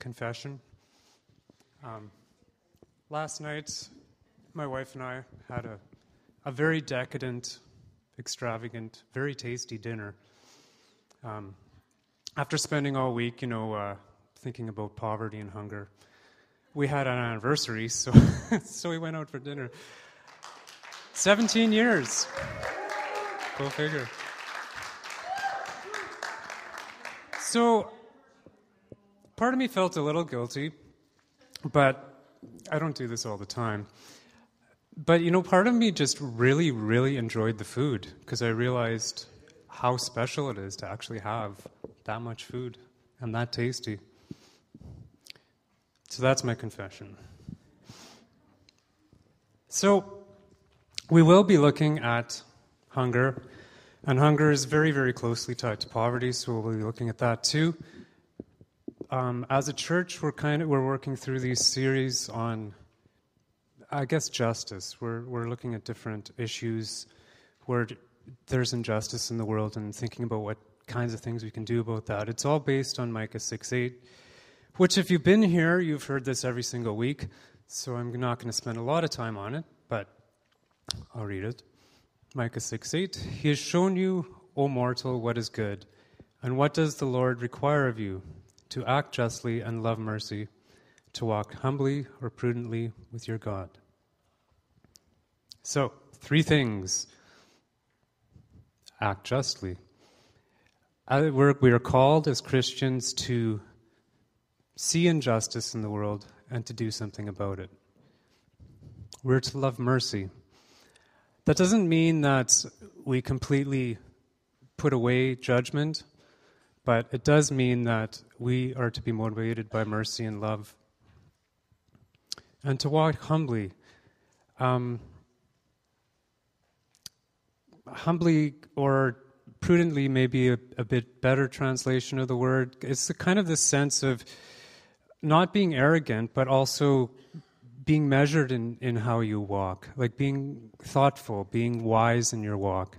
Confession. Last night, my wife and I had a very decadent, extravagant, very tasty dinner. After spending all week, thinking about poverty and hunger, we had an anniversary, so so we went out for dinner. 17 years. Go figure. So, part of me felt a little guilty, but I don't do this all the time. But, part of me just really, really enjoyed the food, because I realized how special it is to actually have that much food and that tasty. So that's my confession. So, we will be looking at hunger, and hunger is very, very closely tied to poverty, so we'll be looking at that too. As a church, we're working through these series on, I guess, justice. We're looking at different issues where there's injustice in the world and thinking about what kinds of things we can do about that. It's all based on Micah 6:8, which, if you've been here, you've heard this every single week, so I'm not going to spend a lot of time on it, but I'll read it. Micah 6:8, "He has shown you, O mortal, what is good, and what does the Lord require of you? To act justly and love mercy, to walk humbly or prudently with your God." So, three things. Act justly. At work, we are called as Christians to see injustice in the world and to do something about it. We're to love mercy. That doesn't mean that we completely put away judgment, but it does mean that we are to be motivated by mercy and love. And to walk humbly. Humbly or prudently may be a bit better translation of the word. It's kind of this sense of not being arrogant, but also being measured in how you walk. Like being thoughtful, being wise in your walk.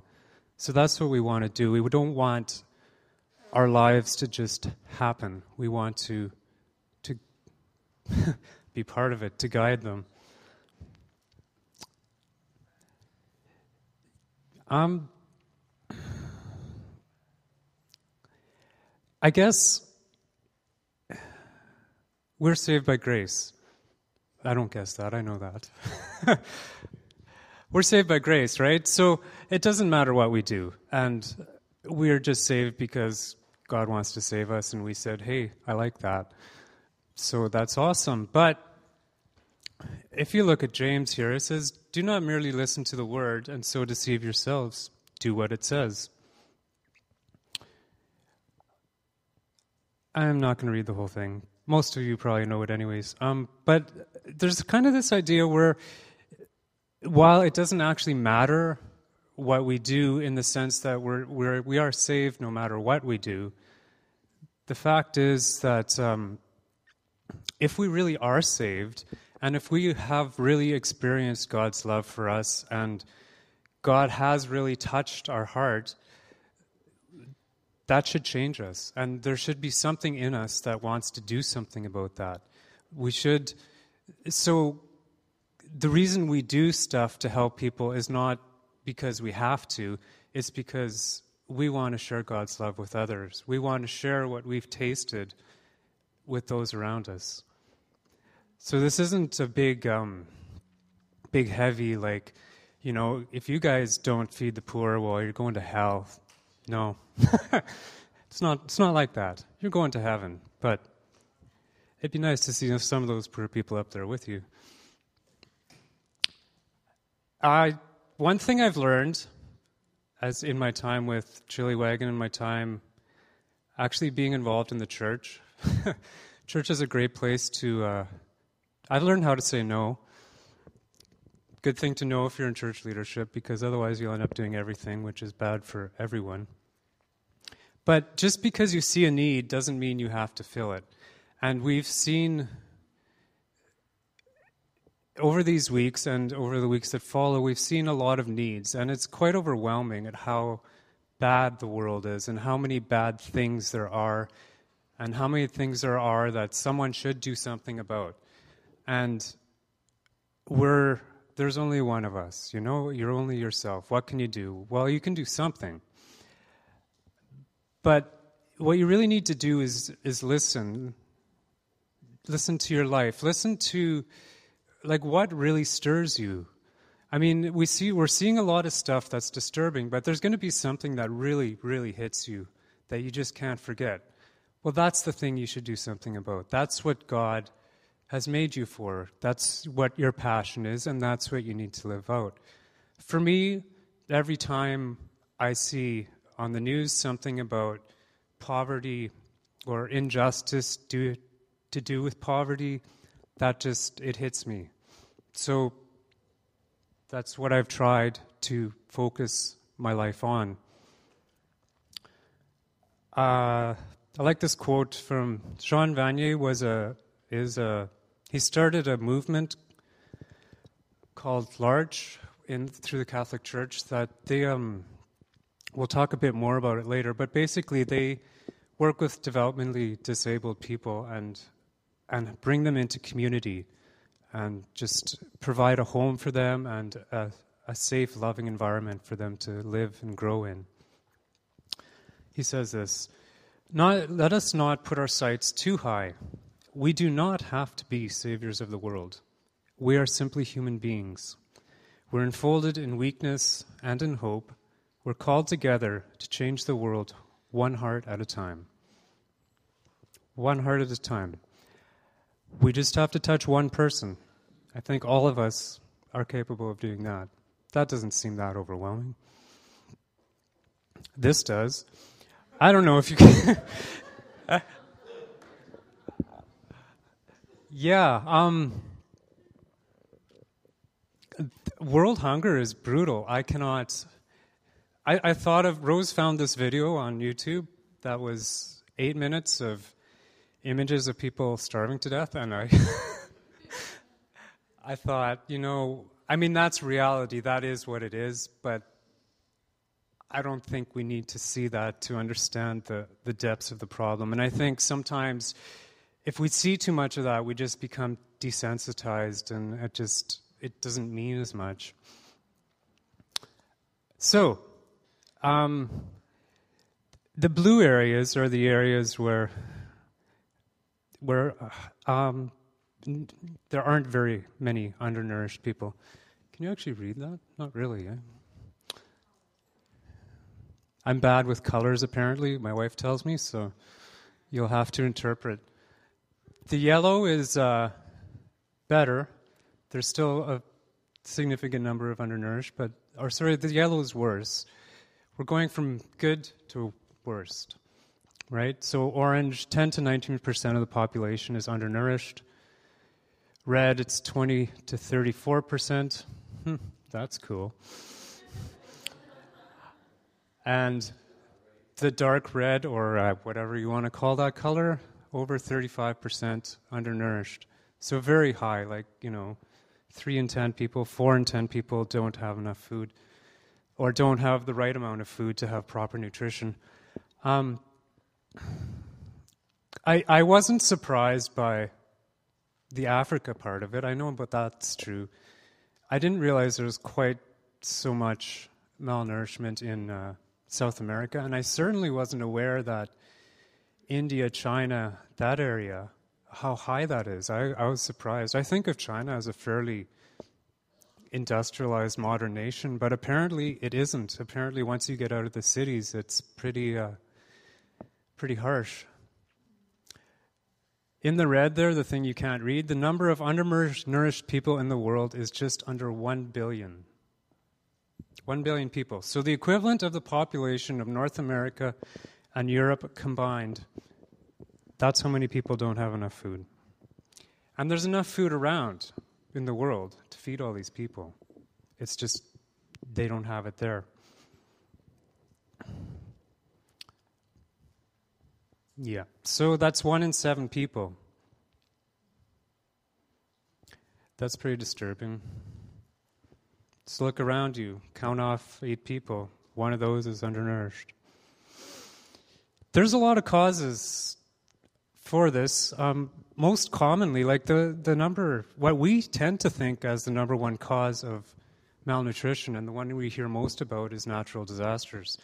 So that's what we want to do. We don't want our lives to just happen. We want to be part of it, to guide them. I guess we're saved by grace. I don't guess that, I know that. We're saved by grace, right? So it doesn't matter what we do. And we're just saved because God wants to save us, and we said, hey, I like that. So that's awesome. But if you look at James here, it says, do not merely listen to the word and so deceive yourselves. Do what it says. I'm not going to read the whole thing. Most of you probably know it anyways. But there's kind of this idea where, while it doesn't actually matter what we do, in the sense that we are saved no matter what we do, the fact is that if we really are saved, and if we have really experienced God's love for us, and God has really touched our heart, that should change us. And there should be something in us that wants to do something about that. So the reason we do stuff to help people is not because we have to, it's because we want to share God's love with others. We want to share what we've tasted with those around us. So this isn't a big, big heavy, like, if you guys don't feed the poor, well, you're going to hell. No, it's not like that. You're going to heaven, but it'd be nice to see some of those poor people up there with you. One thing I've learned, as in my time with Chili Wagon and my time actually being involved in the church, church is a great place to, I've learned how to say no. Good thing to know if you're in church leadership, because otherwise you'll end up doing everything, which is bad for everyone. But just because you see a need doesn't mean you have to fill it. And we've seen over these weeks and over the weeks that follow, we've seen a lot of needs, and it's quite overwhelming at how bad the world is and how many bad things there are and how many things there are that someone should do something about. And there's only one of us, you know, you're only yourself. What can you do? Well, you can do something. But what you really need to do is listen. Listen to your life. Listen to, like, what really stirs you. I mean, we're seeing a lot of stuff that's disturbing, but there's going to be something that really, really hits you that you just can't forget. Well, that's the thing you should do something about. That's what God has made you for. That's what your passion is, and that's what you need to live out. For me, every time I see on the news something about poverty or injustice to do with poverty, that just, it hits me. So that's what I've tried to focus my life on. I like this quote from Jean Vanier. He started a movement called L'Arche through the Catholic Church that they, we'll talk a bit more about it later, but basically they work with developmentally disabled people and bring them into community and just provide a home for them and a safe, loving environment for them to live and grow in. He says this, let us not put our sights too high. We do not have to be saviors of the world. We are simply human beings. We're enfolded in weakness and in hope. We're called together to change the world one heart at a time. One heart at a time. We just have to touch one person. I think all of us are capable of doing that. That doesn't seem that overwhelming. This does. I don't know if you can... Yeah, world hunger is brutal. I cannot, I thought of, Rose found this video on YouTube that was 8 minutes of images of people starving to death, and I thought, you know, I mean, that's reality, that is what it is, but I don't think we need to see that to understand the depths of the problem. And I think sometimes, if we see too much of that, we just become desensitized, and it doesn't mean as much. So, the blue areas are the areas where there aren't very many undernourished people. Can you actually read that? Not really, eh? I'm bad with colors, apparently, my wife tells me, so you'll have to interpret. The yellow is better. There's still a significant number of undernourished, the yellow is worse. We're going from good to worst, right? So orange, 10 to 19% of the population is undernourished. Red, it's 20 to 34%. That's cool. And the dark red, or whatever you want to call that color, over 35% undernourished. So very high, 3 in 10 people, 4 in 10 people don't have enough food or don't have the right amount of food to have proper nutrition. I wasn't surprised by the Africa part of it. I know, but that's true. I didn't realize there was quite so much malnourishment in South America, and I certainly wasn't aware that India, China, that area, how high that is. I was surprised. I think of China as a fairly industrialized modern nation, but apparently it isn't. Apparently once you get out of the cities, it's pretty harsh. In the red there, the thing you can't read, the number of undernourished people in the world is just under 1 billion. 1 billion people. So the equivalent of the population of North America and Europe combined, that's how many people don't have enough food. And there's enough food around in the world to feed all these people. It's just they don't have it there. Yeah, so that's 1 in 7 people. That's pretty disturbing. Just look around you, count off 8 people. One of those is undernourished. There's a lot of causes for this, most commonly, like the number, what we tend to think as the number one cause of malnutrition, and the one we hear most about, is natural disasters.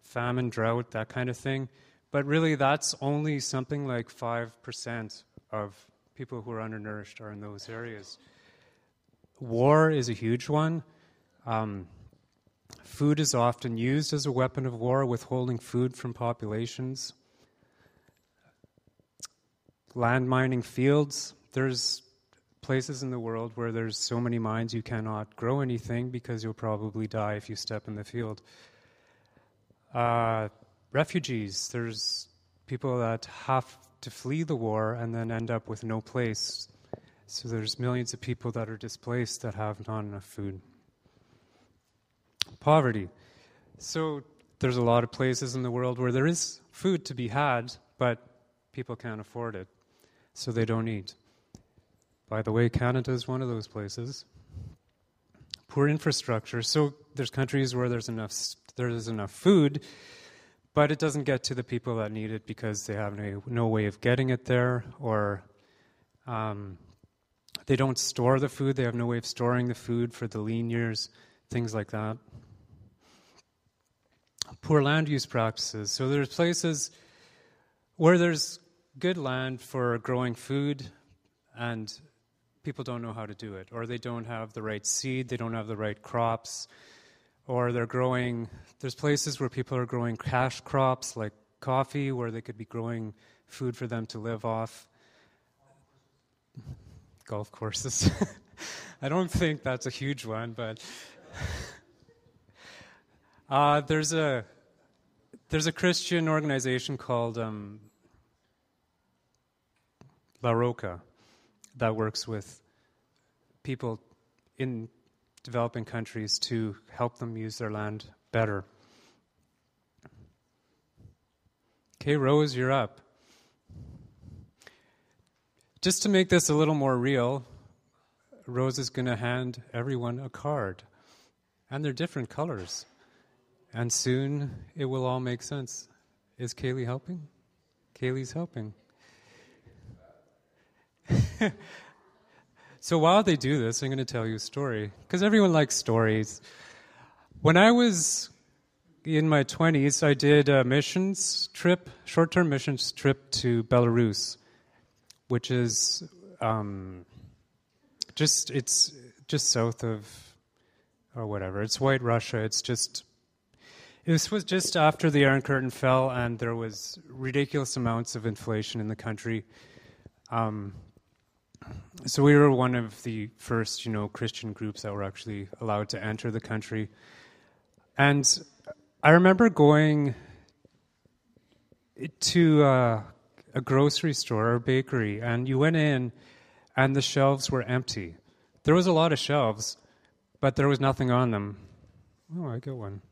Famine, drought, that kind of thing. But really, that's only something like 5% of people who are undernourished are in those areas. War is a huge one. Food is often used as a weapon of war, withholding food from populations. Land mining fields. There's places in the world where there's so many mines you cannot grow anything because you'll probably die if you step in the field. Refugees. There's people that have to flee the war and then end up with no place. So there's millions of people that are displaced that have not enough food. Poverty. So there's a lot of places in the world where there is food to be had, but people can't afford it, so they don't eat. By the way, Canada is one of those places. Poor infrastructure. So there's countries where there's enough food, but it doesn't get to the people that need it because they have no way of getting it there, or they don't store the food. They have no way of storing the food for the lean years, things like that. Poor land use practices. So there's places where there's good land for growing food and people don't know how to do it, or they don't have the right seed, they don't have the right crops, or there's places where people are growing cash crops like coffee, where they could be growing food for them to live off. Golf courses. I don't think that's a huge one, but there's a Christian organization called La Roca that works with people in developing countries to help them use their land better. Okay, Rose, you're up. Just to make this a little more real, Rose is going to hand everyone a card, and they're different colors. And soon, it will all make sense. Is Kaylee helping? Kaylee's helping. So while they do this, I'm going to tell you a story, because everyone likes stories. When I was in my 20s, I did a short-term missions trip to Belarus, which is just south of, or whatever. It's White Russia. This was just after the Iron Curtain fell, and there was ridiculous amounts of inflation in the country. So we were one of the first, Christian groups that were actually allowed to enter the country. And I remember going to a grocery store or a bakery, and you went in, and the shelves were empty. There was a lot of shelves, but there was nothing on them. Oh, I got one.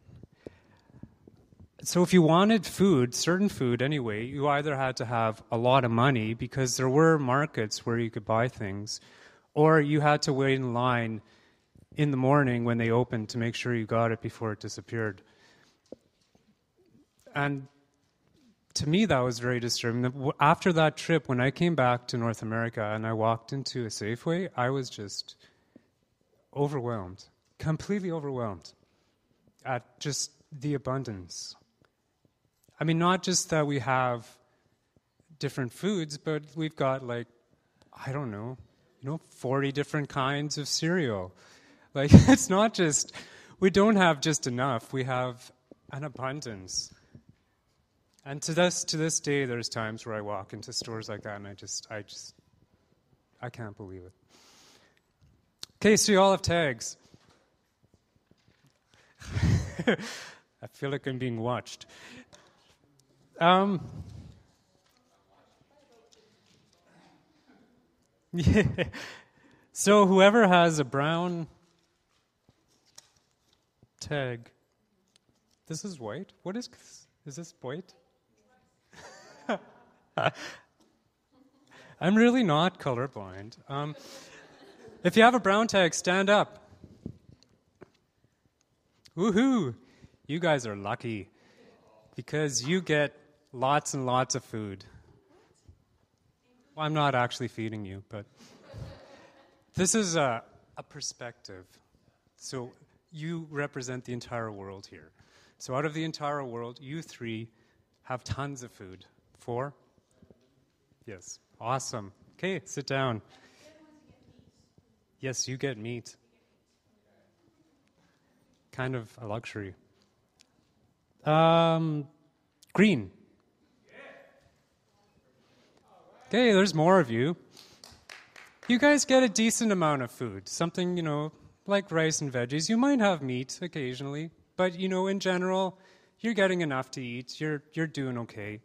So if you wanted food, certain food anyway, you either had to have a lot of money because there were markets where you could buy things, or you had to wait in line in the morning when they opened to make sure you got it before it disappeared. And to me, that was very disturbing. After that trip, when I came back to North America and I walked into a Safeway, I was just overwhelmed, completely overwhelmed at just the abundance. I mean, not just that we have different foods, but we've got 40 different kinds of cereal. It's not just, we don't have just enough, we have an abundance. And to this day, there's times where I walk into stores like that and I can't believe it. Okay, so you all have tags. I feel like I'm being watched. Yeah. So whoever has a brown tag, this is white? What is this white? I'm really not colorblind. If you have a brown tag, stand up. Woohoo! You guys are lucky because you get lots and lots of food. Well, I'm not actually feeding you, but this is a perspective. So you represent the entire world here. So out of the entire world, you three have tons of food. Four? Yes. Awesome. Okay, sit down. Yes, you get meat. Kind of a luxury. Green. Okay, there's more of you. You guys get a decent amount of food. Something, you know, like rice and veggies. You might have meat occasionally, but, you know, in general, you're getting enough to eat. You're doing okay.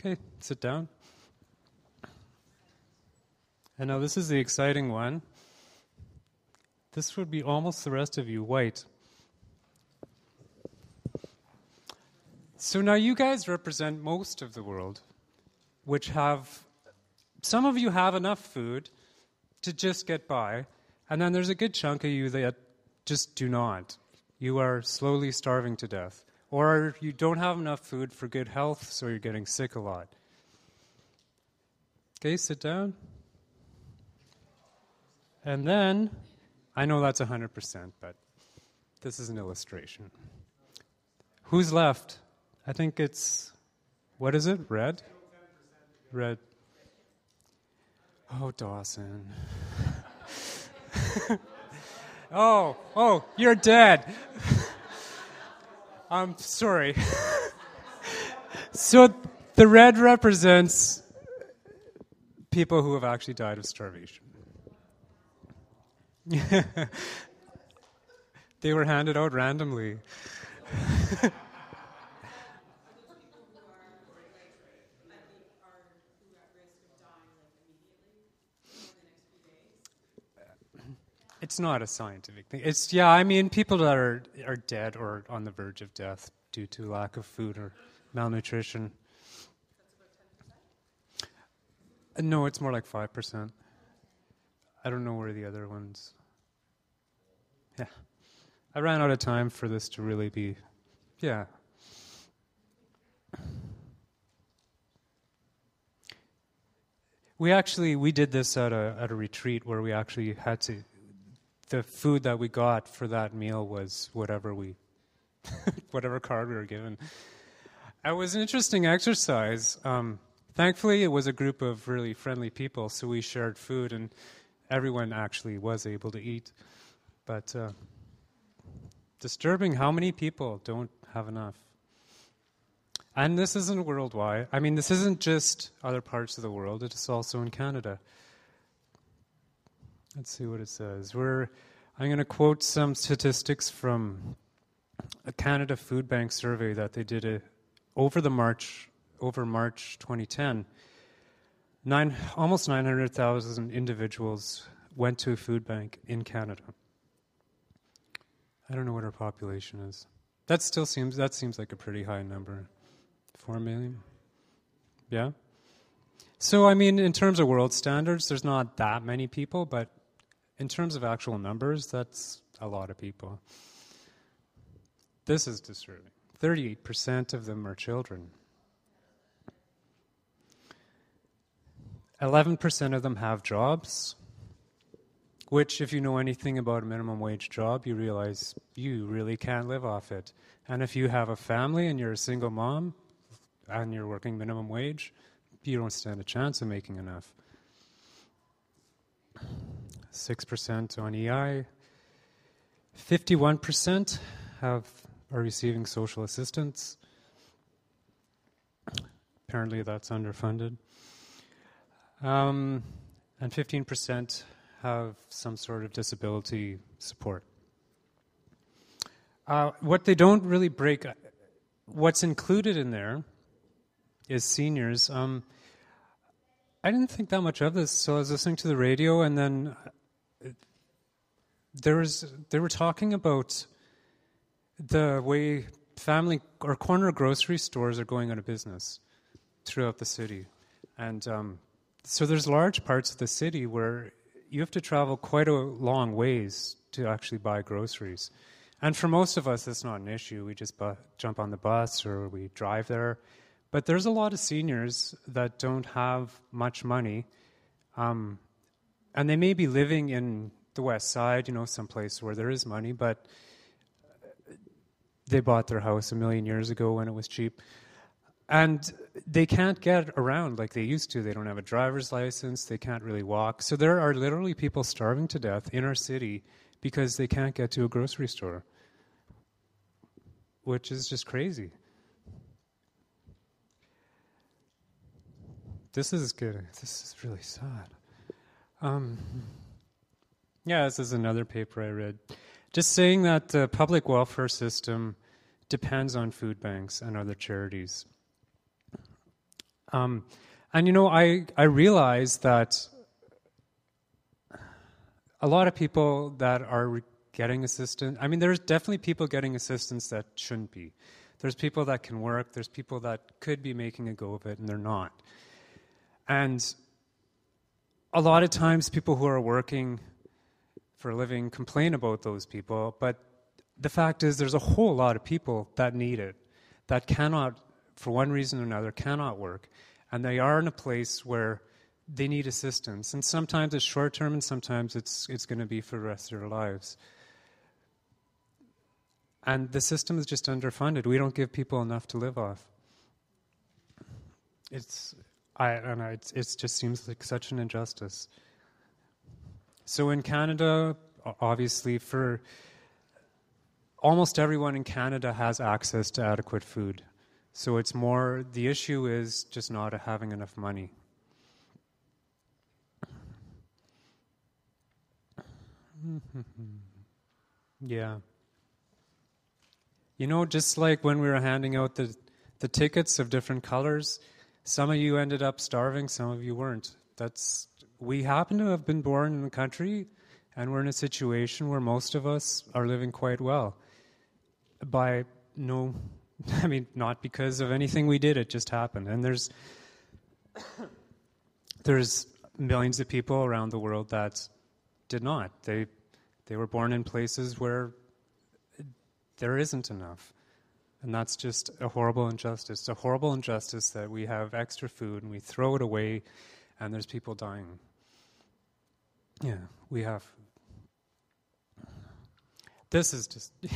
Okay, sit down. And now this is the exciting one. This would be almost the rest of you, white. So now you guys represent most of the world, which have, some of you have enough food to just get by, and then there's a good chunk of you that just do not. You are slowly starving to death, or you don't have enough food for good health, so you're getting sick a lot. Okay, sit down. And then, I know that's 100%, but this is an illustration. Who's left? I think it's, what is it, red? Red. Oh, Dawson. Oh, you're dead. I'm sorry. So the red represents people who have actually died of starvation. They were handed out randomly. It's not a scientific thing. It's, yeah, I mean, people that are dead or on the verge of death due to lack of food or malnutrition. That's about 10%? No, it's more like 5%. I don't know where the other ones. Yeah. I ran out of time for this to really be, yeah. We did this at a retreat where we actually had to, the food that we got for that meal was whatever card we were given. It was an interesting exercise. Thankfully, it was a group of really friendly people, so we shared food, and everyone actually was able to eat. But disturbing how many people don't have enough. And this isn't worldwide. I mean, this isn't just other parts of the world. It's also in Canada. Let's see what it says. I'm going to quote some statistics from a Canada Food Bank survey that they did over March 2010. Almost 900,000 individuals went to a food bank in Canada. I don't know what our population is. That seems like a pretty high number. 4 million? Yeah? So, I mean, in terms of world standards, there's not that many people, but in terms of actual numbers, that's a lot of people. This is disturbing. 38% of them are children. 11% of them have jobs, which if you know anything about a minimum wage job, you realize you really can't live off it. And if you have a family and you're a single mom and you're working minimum wage, you don't stand a chance of making enough. 6% on EI. 51% are receiving social assistance. Apparently that's underfunded. And 15% have some sort of disability support. What they don't really break, what's included in there is seniors. I didn't think that much of this, so I was listening to the radio, and then they were talking about the way family or corner grocery stores are going out of business throughout the city. And so there's large parts of the city where you have to travel quite a long ways to actually buy groceries. And for most of us, it's not an issue. We just jump on the bus or we drive there. But there's a lot of seniors that don't have much money, and they may be living in the West Side, you know, someplace where there is money, but they bought their house 1,000,000 years ago when it was cheap. And they can't get around like they used to. They don't have a driver's license. They can't really walk. So there are literally people starving to death in our city because they can't get to a grocery store, which is just crazy. This is good. This is really sad. Yeah, this is another paper I read. Just saying that the public welfare system depends on food banks and other charities. And, you know, I realize that a lot of people that are getting assistance, I mean, there's definitely people getting assistance that shouldn't be. There's people that can work. There's people that could be making a go of it, and they're not. And a lot of times people who are working for a living complain about those people, but the fact is there's a whole lot of people that need it, that cannot, for one reason or another, cannot work, and they are in a place where they need assistance, and sometimes it's short-term and sometimes it's going to be for the rest of their lives. And the system is just underfunded. We don't give people enough to live off. It just seems like such an injustice. So in Canada, obviously, for almost everyone in Canada has access to adequate food. So it's more, the issue is just not having enough money. Yeah. You know, just like when we were handing out the tickets of different colors, some of you ended up starving, some of you weren't. We happen to have been born in a country, and we're in a situation where most of us are living quite well. Not because of anything we did, it just happened. And there's millions of people around the world that did not. They were born in places where there isn't enough. And that's just a horrible injustice. It's a horrible injustice that we have extra food and we throw it away, and there's people dying. Yeah, we have. This is just... you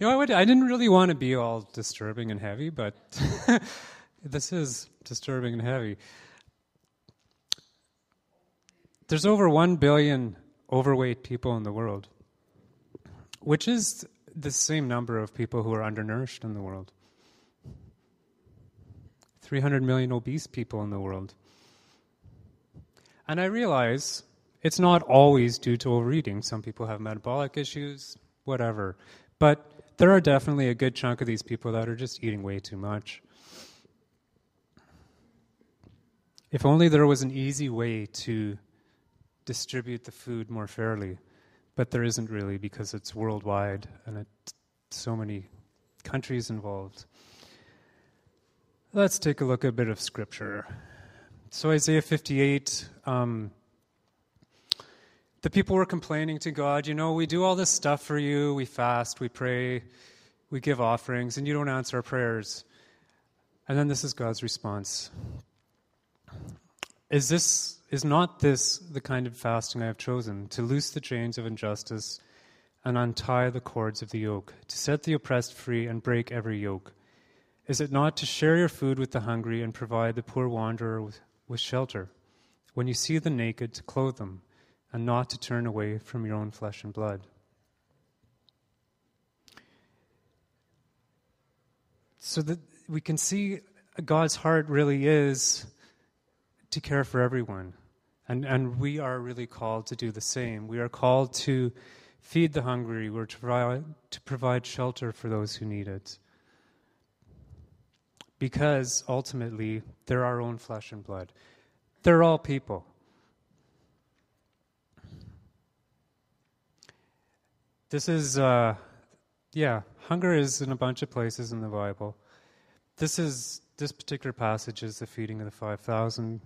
know, I didn't really want to be all disturbing and heavy, but this is disturbing and heavy. There's over 1 billion overweight people in the world, which is the same number of people who are undernourished in the world. 300 million obese people in the world. And I realize it's not always due to overeating. Some people have metabolic issues, whatever. But there are definitely a good chunk of these people that are just eating way too much. If only there was an easy way to distribute the food more fairly. But there isn't really, because it's worldwide and it's so many countries involved. Let's take a look at a bit of scripture. So Isaiah 58, the people were complaining to God, you know, we do all this stuff for you, we fast, we pray, we give offerings, and you don't answer our prayers. And then this is God's response. Is not this the kind of fasting I have chosen, to loose the chains of injustice and untie the cords of the yoke, to set the oppressed free and break every yoke? Is it not to share your food with the hungry and provide the poor wanderer with shelter? When you see the naked, to clothe them, and not to turn away from your own flesh and blood. So that we can see God's heart really is to care for everyone. And we are really called to do the same. We are called to feed the hungry. We're to provide shelter for those who need it. Because, ultimately, they're our own flesh and blood. They're all people. This is, hunger is in a bunch of places in the Bible. This particular passage is the feeding of the 5,000,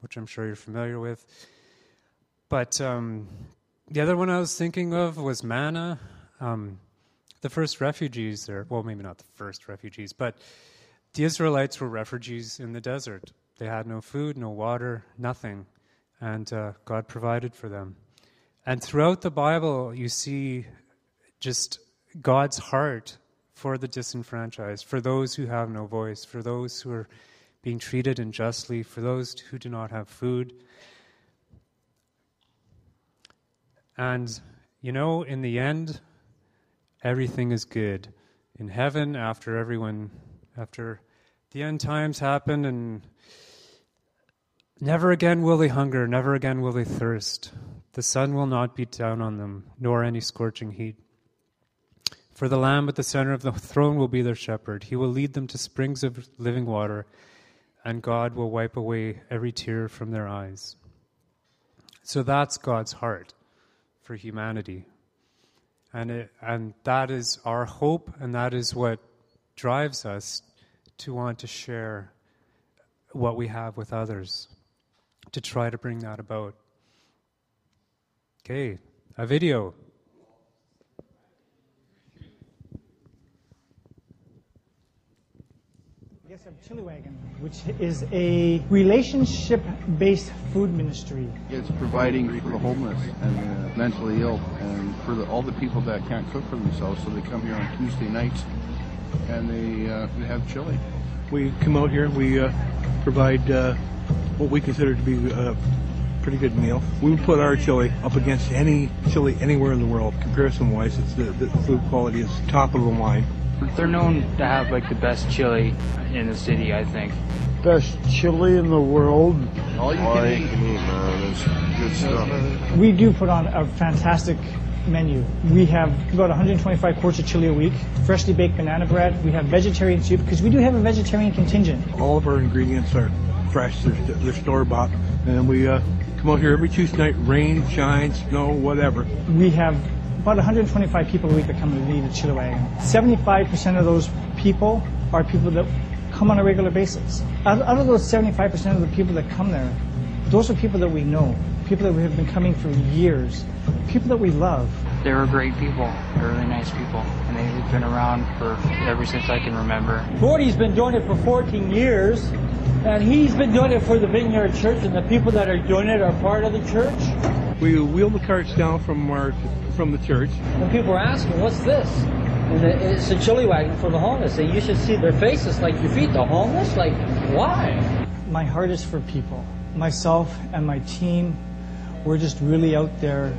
which I'm sure you're familiar with. But the other one I was thinking of was manna. The first refugees there, well, maybe not the first refugees, but The Israelites were refugees in the desert. They had no food, no water, nothing. And God provided for them. And throughout the Bible, you see just God's heart for the disenfranchised, for those who have no voice, for those who are being treated unjustly, for those who do not have food. And, you know, in the end, everything is good. In heaven, after the end times happen, and never again will they hunger, never again will they thirst. The sun will not beat down on them, nor any scorching heat. For the Lamb at the center of the throne will be their shepherd. He will lead them to springs of living water, and God will wipe away every tear from their eyes. So that's God's heart for humanity. And that is our hope, and that is what drives us to want to share what we have with others, to try to bring that about. Okay, a video. Yes, I'm Chili Wagon, which is a relationship-based food ministry. It's providing for the homeless and mentally ill, and for all the people that can't cook for themselves, so they come here on Tuesday nights and they have chili. We come out here and we provide what we consider to be pretty good meal. We would put our chili up against any chili anywhere in the world. Comparison-wise, it's the food quality is top of the line. They're known to have like the best chili in the city, I think. Best chili in the world. All you can eat, man, it's good stuff. We do put on a fantastic menu. We have about 125 quarts of chili a week, freshly baked banana bread. We have vegetarian soup, because we do have a vegetarian contingent. All of our ingredients are fresh. They're store-bought, and we come out here every Tuesday night, rain, shine, snow, whatever. We have about 125 people a week that come and eat at Chili Wagon. 75% of those people are people that come on a regular basis. Out of those 75% of the people that come there, those are people that we know, people that we have been coming for years, people that we love. They were great people. They were really nice people, and they've been around for ever since I can remember. Gordy's been doing it for 14 years. And he's been doing it for the Vineyard Church, and the people that are doing it are part of the church. We wheel the carts down from the church. And people are asking, what's this? And it's a chili wagon for the homeless. And you should see their faces, like, you feed the homeless? Like, why? My heart is for people. Myself and my team, we're just really out there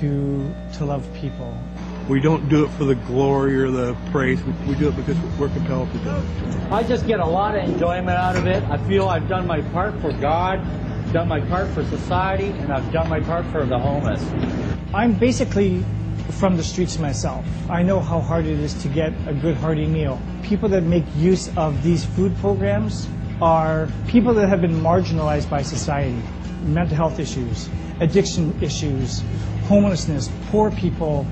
to love people. We don't do it for the glory or the praise. We do it because we're compelled to do it. I just get a lot of enjoyment out of it. I feel I've done my part for God, done my part for society, and I've done my part for the homeless. I'm basically from the streets myself. I know how hard it is to get a good hearty meal. People that make use of these food programs are people that have been marginalized by society. Mental health issues, addiction issues, homelessness, poor people.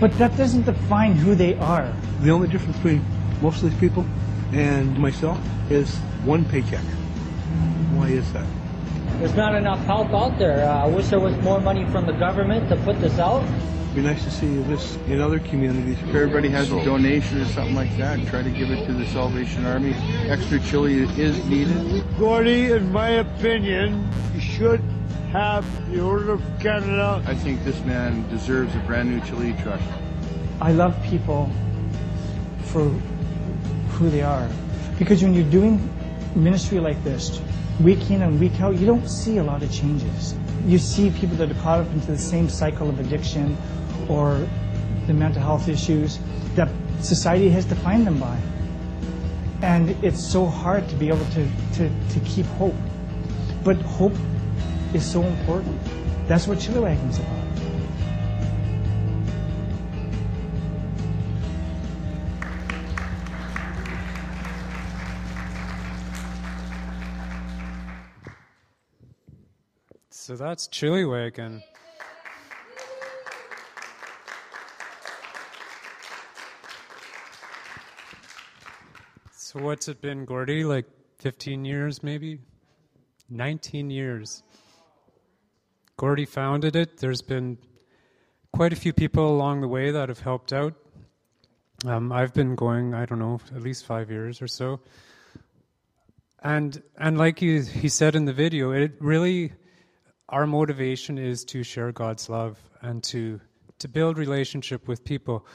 But that doesn't define who they are. The only difference between most of these people and myself is one paycheck. Why is that? There's not enough help out there. I wish there was more money from the government to put this out. It'd be nice to see this in other communities. If everybody has a donation or something like that, try to give it to the Salvation Army. Extra chili is needed. Gordy, in my opinion, you should have the Order of Canada. I think this man deserves a brand new chili truck. I love people for who they are, because when you're doing ministry like this, week in and week out, you don't see a lot of changes. You see people that are caught up into the same cycle of addiction or the mental health issues that society has defined them by. And it's so hard to be able to keep hope. But hope is so important. That's what Chili Wagon's about. So that's Chili Wagon. So what's it been, Gordy? Like 15 years maybe? 19 years. Gordy founded it. There's been quite a few people along the way that have helped out. I've been going, I don't know, at least 5 years or so. And like he said in the video, it really, our motivation is to share God's love and to build relationship with people.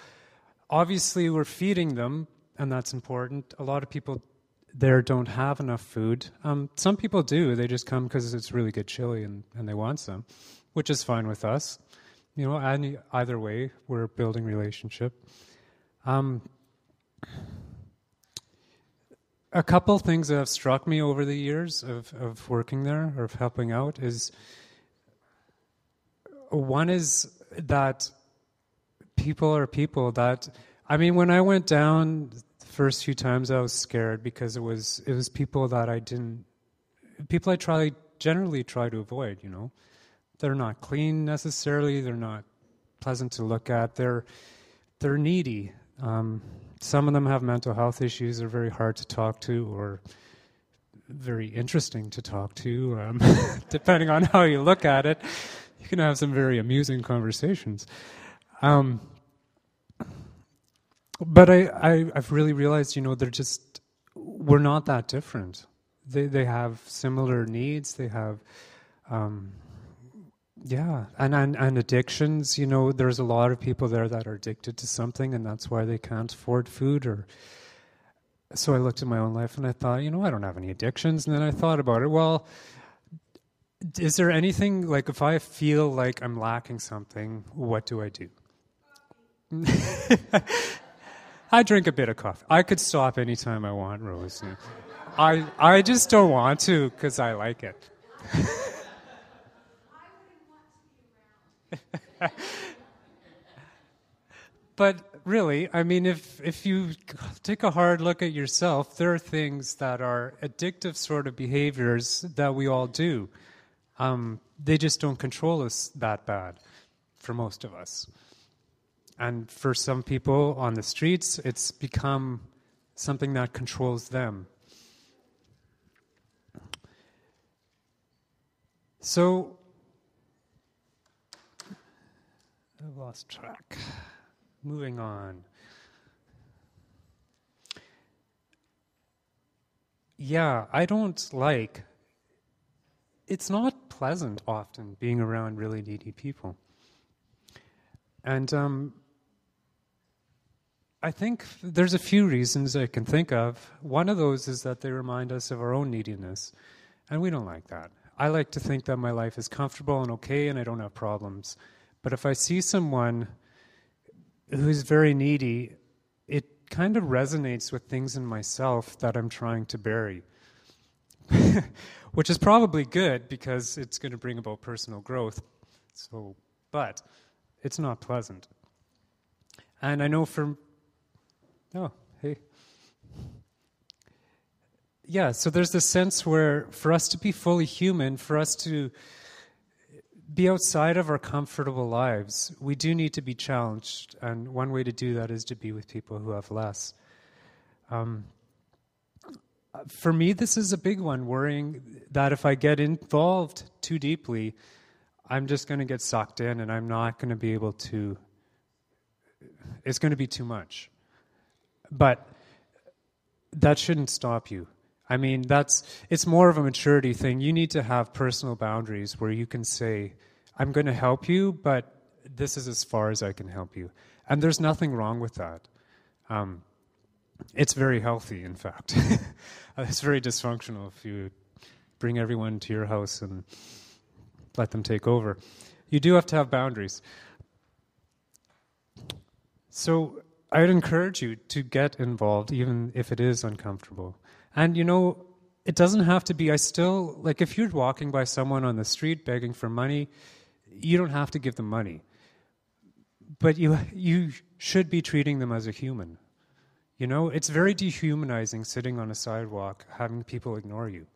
Obviously, we're feeding them, and that's important. A lot of people there don't have enough food. Some people do. They just come because it's really good chili and they want some, which is fine with us. You know, and either way, we're building relationship. A couple things that have struck me over the years of working there or of helping out is, one is that people are people. That, I mean, when I went down the first few times, I was scared because it was people that I didn't, people I generally try to avoid, you know. They're not clean necessarily, they're not pleasant to look at, they're needy. Some of them have mental health issues, they're very hard to talk to or very interesting to talk to, depending on how you look at it. You can have some very amusing conversations. But I've really realized, you know, we're not that different. They have similar needs, they have, and addictions, you know. There's a lot of people there that are addicted to something, and that's why they can't afford food. Or so I looked at my own life and I thought, you know, I don't have any addictions. And then I thought about it, well, is there anything, like, if I feel like I'm lacking something, what do I do? I drink a bit of coffee. I could stop anytime I want, Rose. I just don't want to because I like it. But really, I mean, if you take a hard look at yourself, there are things that are addictive sort of behaviors that we all do. They just don't control us that bad for most of us. And for some people on the streets, it's become something that controls them. So I've lost track. Moving on. Yeah, I don't like... It's not pleasant often being around really needy people. And I think there's a few reasons I can think of. One of those is that they remind us of our own neediness, and we don't like that. I like to think that my life is comfortable and okay and I don't have problems. But if I see someone who's very needy, it kind of resonates with things in myself that I'm trying to bury, which is probably good because it's going to bring about personal growth. So, but it's not pleasant. And I know from, oh, hey. Yeah, so there's this sense where for us to be fully human, for us to be outside of our comfortable lives, we do need to be challenged, and one way to do that is to be with people who have less. For me, this is a big one, worrying that if I get involved too deeply, I'm just going to get sucked in and I'm not going to be able to, it's going to be too much. But that shouldn't stop you. I mean, it's more of a maturity thing. You need to have personal boundaries where you can say, I'm going to help you, but this is as far as I can help you. And there's nothing wrong with that. It's very healthy, in fact. It's very dysfunctional if you bring everyone to your house and let them take over. You do have to have boundaries. So I'd encourage you to get involved, even if it is uncomfortable. And, you know, it doesn't have to be, like, if you're walking by someone on the street begging for money, you don't have to give them money. But you should be treating them as a human. You know, it's very dehumanizing sitting on a sidewalk, having people ignore you.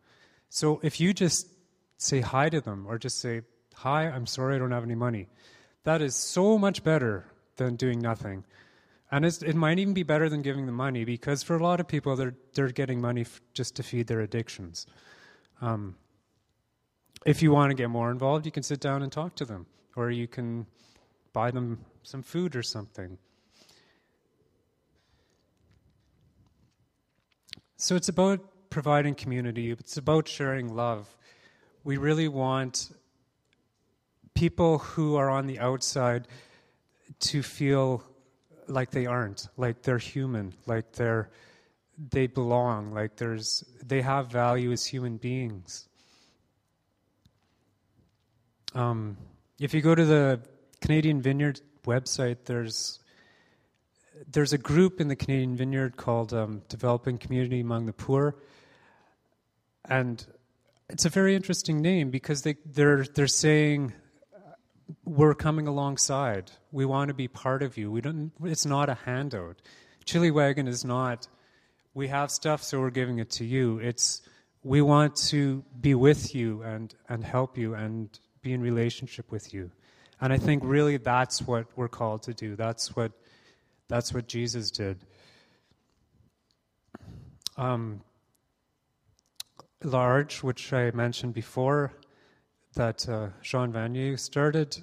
So if you just say hi to them or just say, hi, I'm sorry I don't have any money, that is so much better than doing nothing. And it might even be better than giving them money, because for a lot of people, they're getting money just to feed their addictions. If you want to get more involved, you can sit down and talk to them, or you can buy them some food or something. So it's about providing community. It's about sharing love. We really want people who are on the outside to feel like they aren't, like they're human, like they belong, like they have value as human beings. If you go to the Canadian Vineyard website, there's a group in the Canadian Vineyard called Developing Community Among the Poor, and it's a very interesting name because they're saying we're coming alongside. We want to be part of you. It's not a handout. Chili Wagon is not, we have stuff, so we're giving it to you. It's, we want to be with you and help you and be in relationship with you. And I think really that's what we're called to do. That's what Jesus did. L'Arche, which I mentioned before, that Jean Vanier started,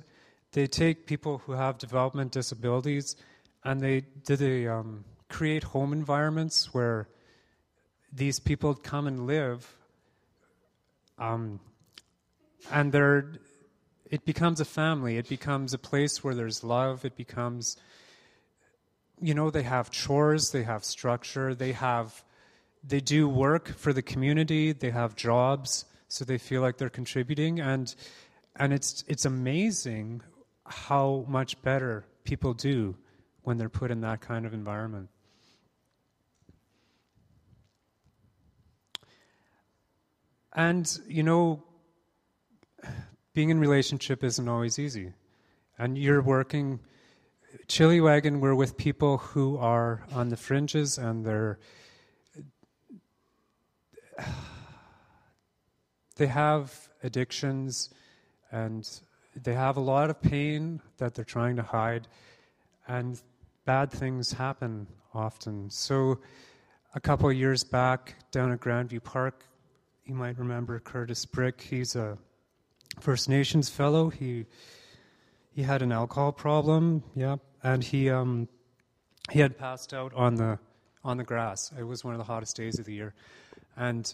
they take people who have development disabilities and they create home environments where these people come and live, and it becomes a family. It becomes a place where there's love. It becomes, they have chores, they have structure, they do work for the community, they have jobs, so they feel like they're contributing, and it's amazing how much better people do when they're put in that kind of environment. And, being in relationship isn't always easy. And you're working, Chili Wagon, we're with people who are on the fringes and they have addictions and they have a lot of pain that they're trying to hide, and bad things happen often. So a couple of years back down at Grandview Park, you might remember Curtis Brick. He's a First Nations fellow. He had an alcohol problem, and he had passed out on the grass. It was one of the hottest days of the year. And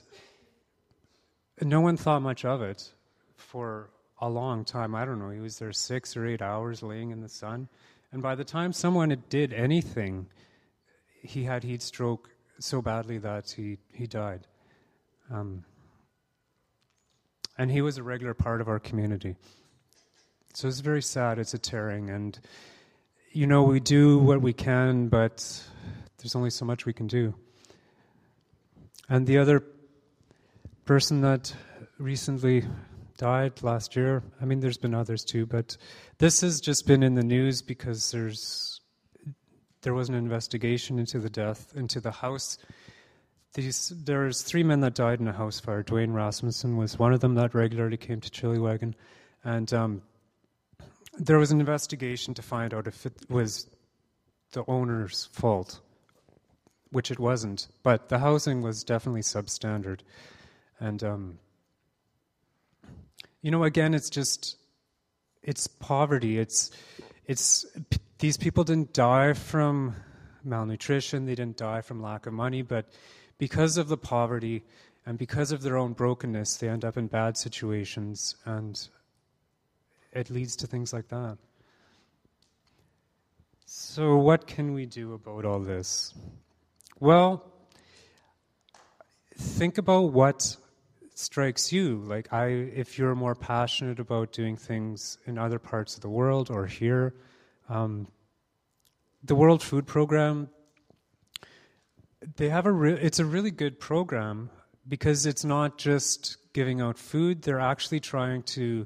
no one thought much of it for a long time. I don't know, he was there 6 or 8 hours laying in the sun. And by the time someone did anything, he had heat stroke so badly that he died. And he was a regular part of our community. So it's very sad, it's a tearing. And, we do what we can, but there's only so much we can do. And the other person that recently died last year, there's been others too, but this has just been in the news because there was an investigation into the death, into the house. There's 3 men that died in a house fire. Dwayne Rasmussen was one of them that regularly came to Chili Wagon, and there was an investigation to find out if it was the owner's fault, which it wasn't, but the housing was definitely substandard. And, again, it's poverty. These people didn't die from malnutrition. They didn't die from lack of money, but because of the poverty and because of their own brokenness, they end up in bad situations, and it leads to things like that. So what can we do about all this? Well, think about what strikes you. If you're more passionate about doing things in other parts of the world or here, the World Food Program, they have it's a really good program because it's not just giving out food. They're actually trying to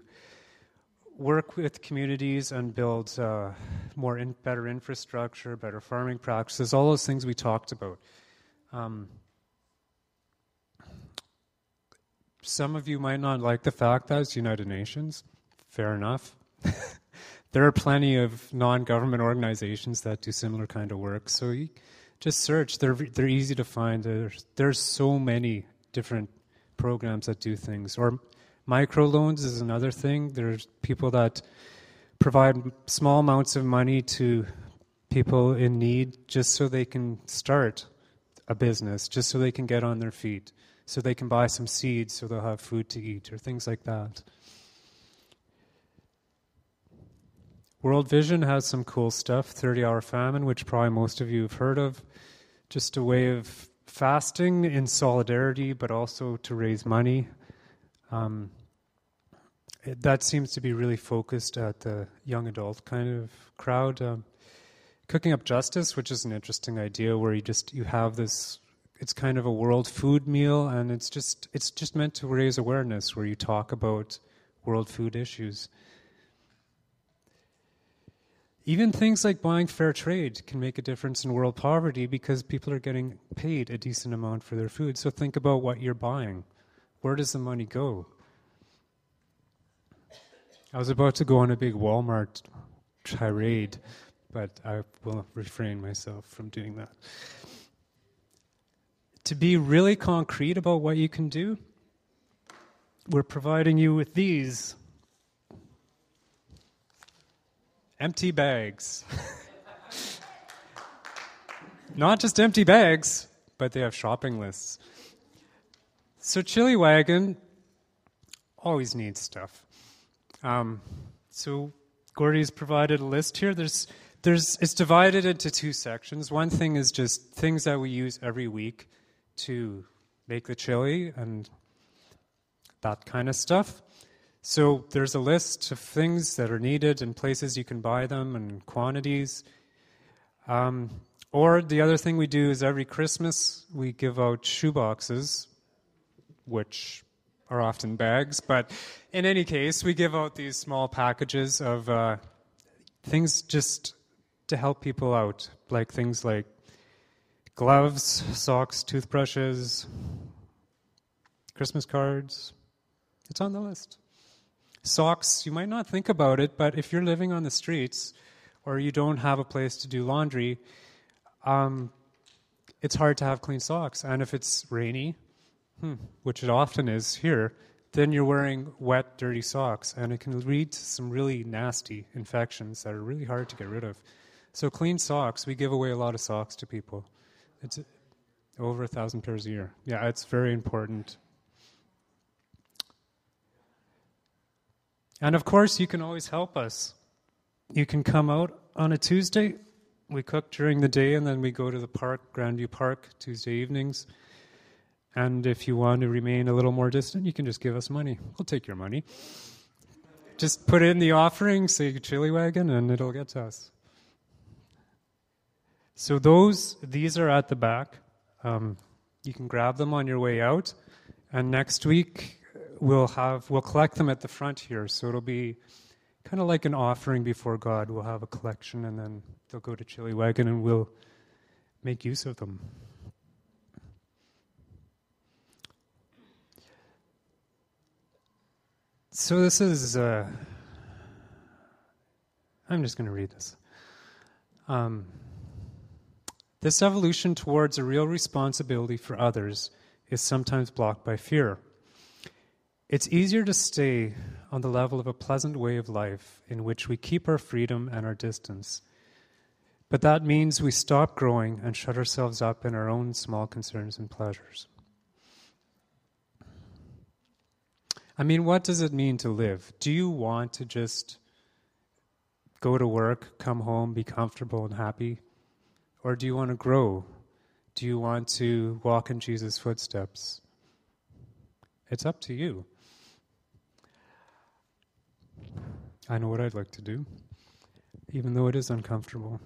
work with communities and build better infrastructure, better farming practices, all those things we talked about. Some of you might not like the fact that it's United Nations. Fair enough. There are plenty of non-government organizations that do similar kind of work. So you just search. They're easy to find. There's so many different programs that do things. Or microloans is another thing. There's people that provide small amounts of money to people in need just so they can start. a business just so they can get on their feet, so they can buy some seeds so they'll have food to eat, or things like that. World Vision has some cool stuff, 30-hour famine, which probably most of you have heard of. Just a way of fasting in solidarity, but also to raise money. That seems to be really focused at the young adult kind of crowd. Cooking Up Justice, which is an interesting idea, where you have this, it's kind of a world food meal, and it's just meant to raise awareness, where you talk about world food issues. Even things like buying fair trade can make a difference in world poverty, because people are getting paid a decent amount for their food. So think about what you're buying. Where does the money go? I was about to go on a big Walmart tirade, but I will refrain myself from doing that. To be really concrete about what you can do, we're providing you with these empty bags. Not just empty bags, but they have shopping lists. So Chili Wagon always needs stuff. So Gordy's provided a list here. It's divided into two sections. One thing is just things that we use every week to make the chili and that kind of stuff. So there's a list of things that are needed and places you can buy them and quantities. Or the other thing we do is every Christmas we give out shoeboxes, which are often bags. But in any case, we give out these small packages of things just to help people out, like things like gloves, socks, toothbrushes, Christmas cards. It's on the list. Socks, you might not think about it, but if you're living on the streets or you don't have a place to do laundry, it's hard to have clean socks. And if it's rainy, which it often is here, then you're wearing wet, dirty socks, and it can lead to some really nasty infections that are really hard to get rid of. So clean socks, we give away a lot of socks to people. It's over 1,000 pairs a year. Yeah, it's very important. And of course, you can always help us. You can come out on a Tuesday. We cook during the day, and then we go to the park, Grandview Park, Tuesday evenings. And if you want to remain a little more distant, you can just give us money. We'll take your money. Just put in the offering, say Chili Wagon, and it'll get to us. So these are at the back. You can grab them on your way out. And next week, we'll collect them at the front here, so it'll be kind of like an offering before God. We'll have a collection, and then they'll go to Chili Wagon, and we'll make use of them. So this is, I'm just going to read this. This evolution towards a real responsibility for others is sometimes blocked by fear. It's easier to stay on the level of a pleasant way of life in which we keep our freedom and our distance. But that means we stop growing and shut ourselves up in our own small concerns and pleasures. I mean, what does it mean to live? Do you want to just go to work, come home, be comfortable and happy? Or do you want to grow? Do you want to walk in Jesus' footsteps? It's up to you. I know what I'd like to do, even though it is uncomfortable.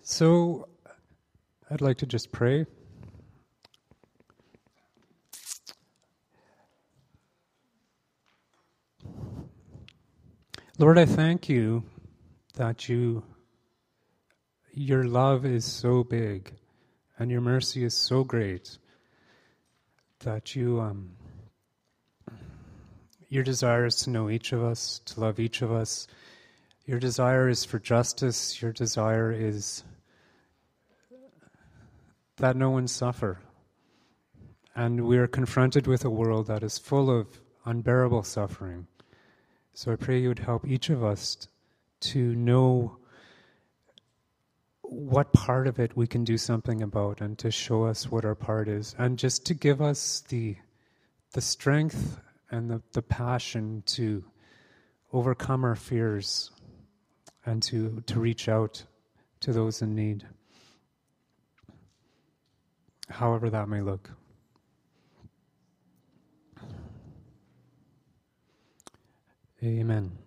So I'd like to just pray. Lord, I thank you that your love is so big and your mercy is so great that your desire is to know each of us, to love each of us. Your desire is for justice. Your desire is that no one suffer. And we are confronted with a world that is full of unbearable suffering. So I pray you would help each of us to know what part of it we can do something about, and to show us what our part is, and just to give us the strength and the passion to overcome our fears and to reach out to those in need, however that may look. Amen.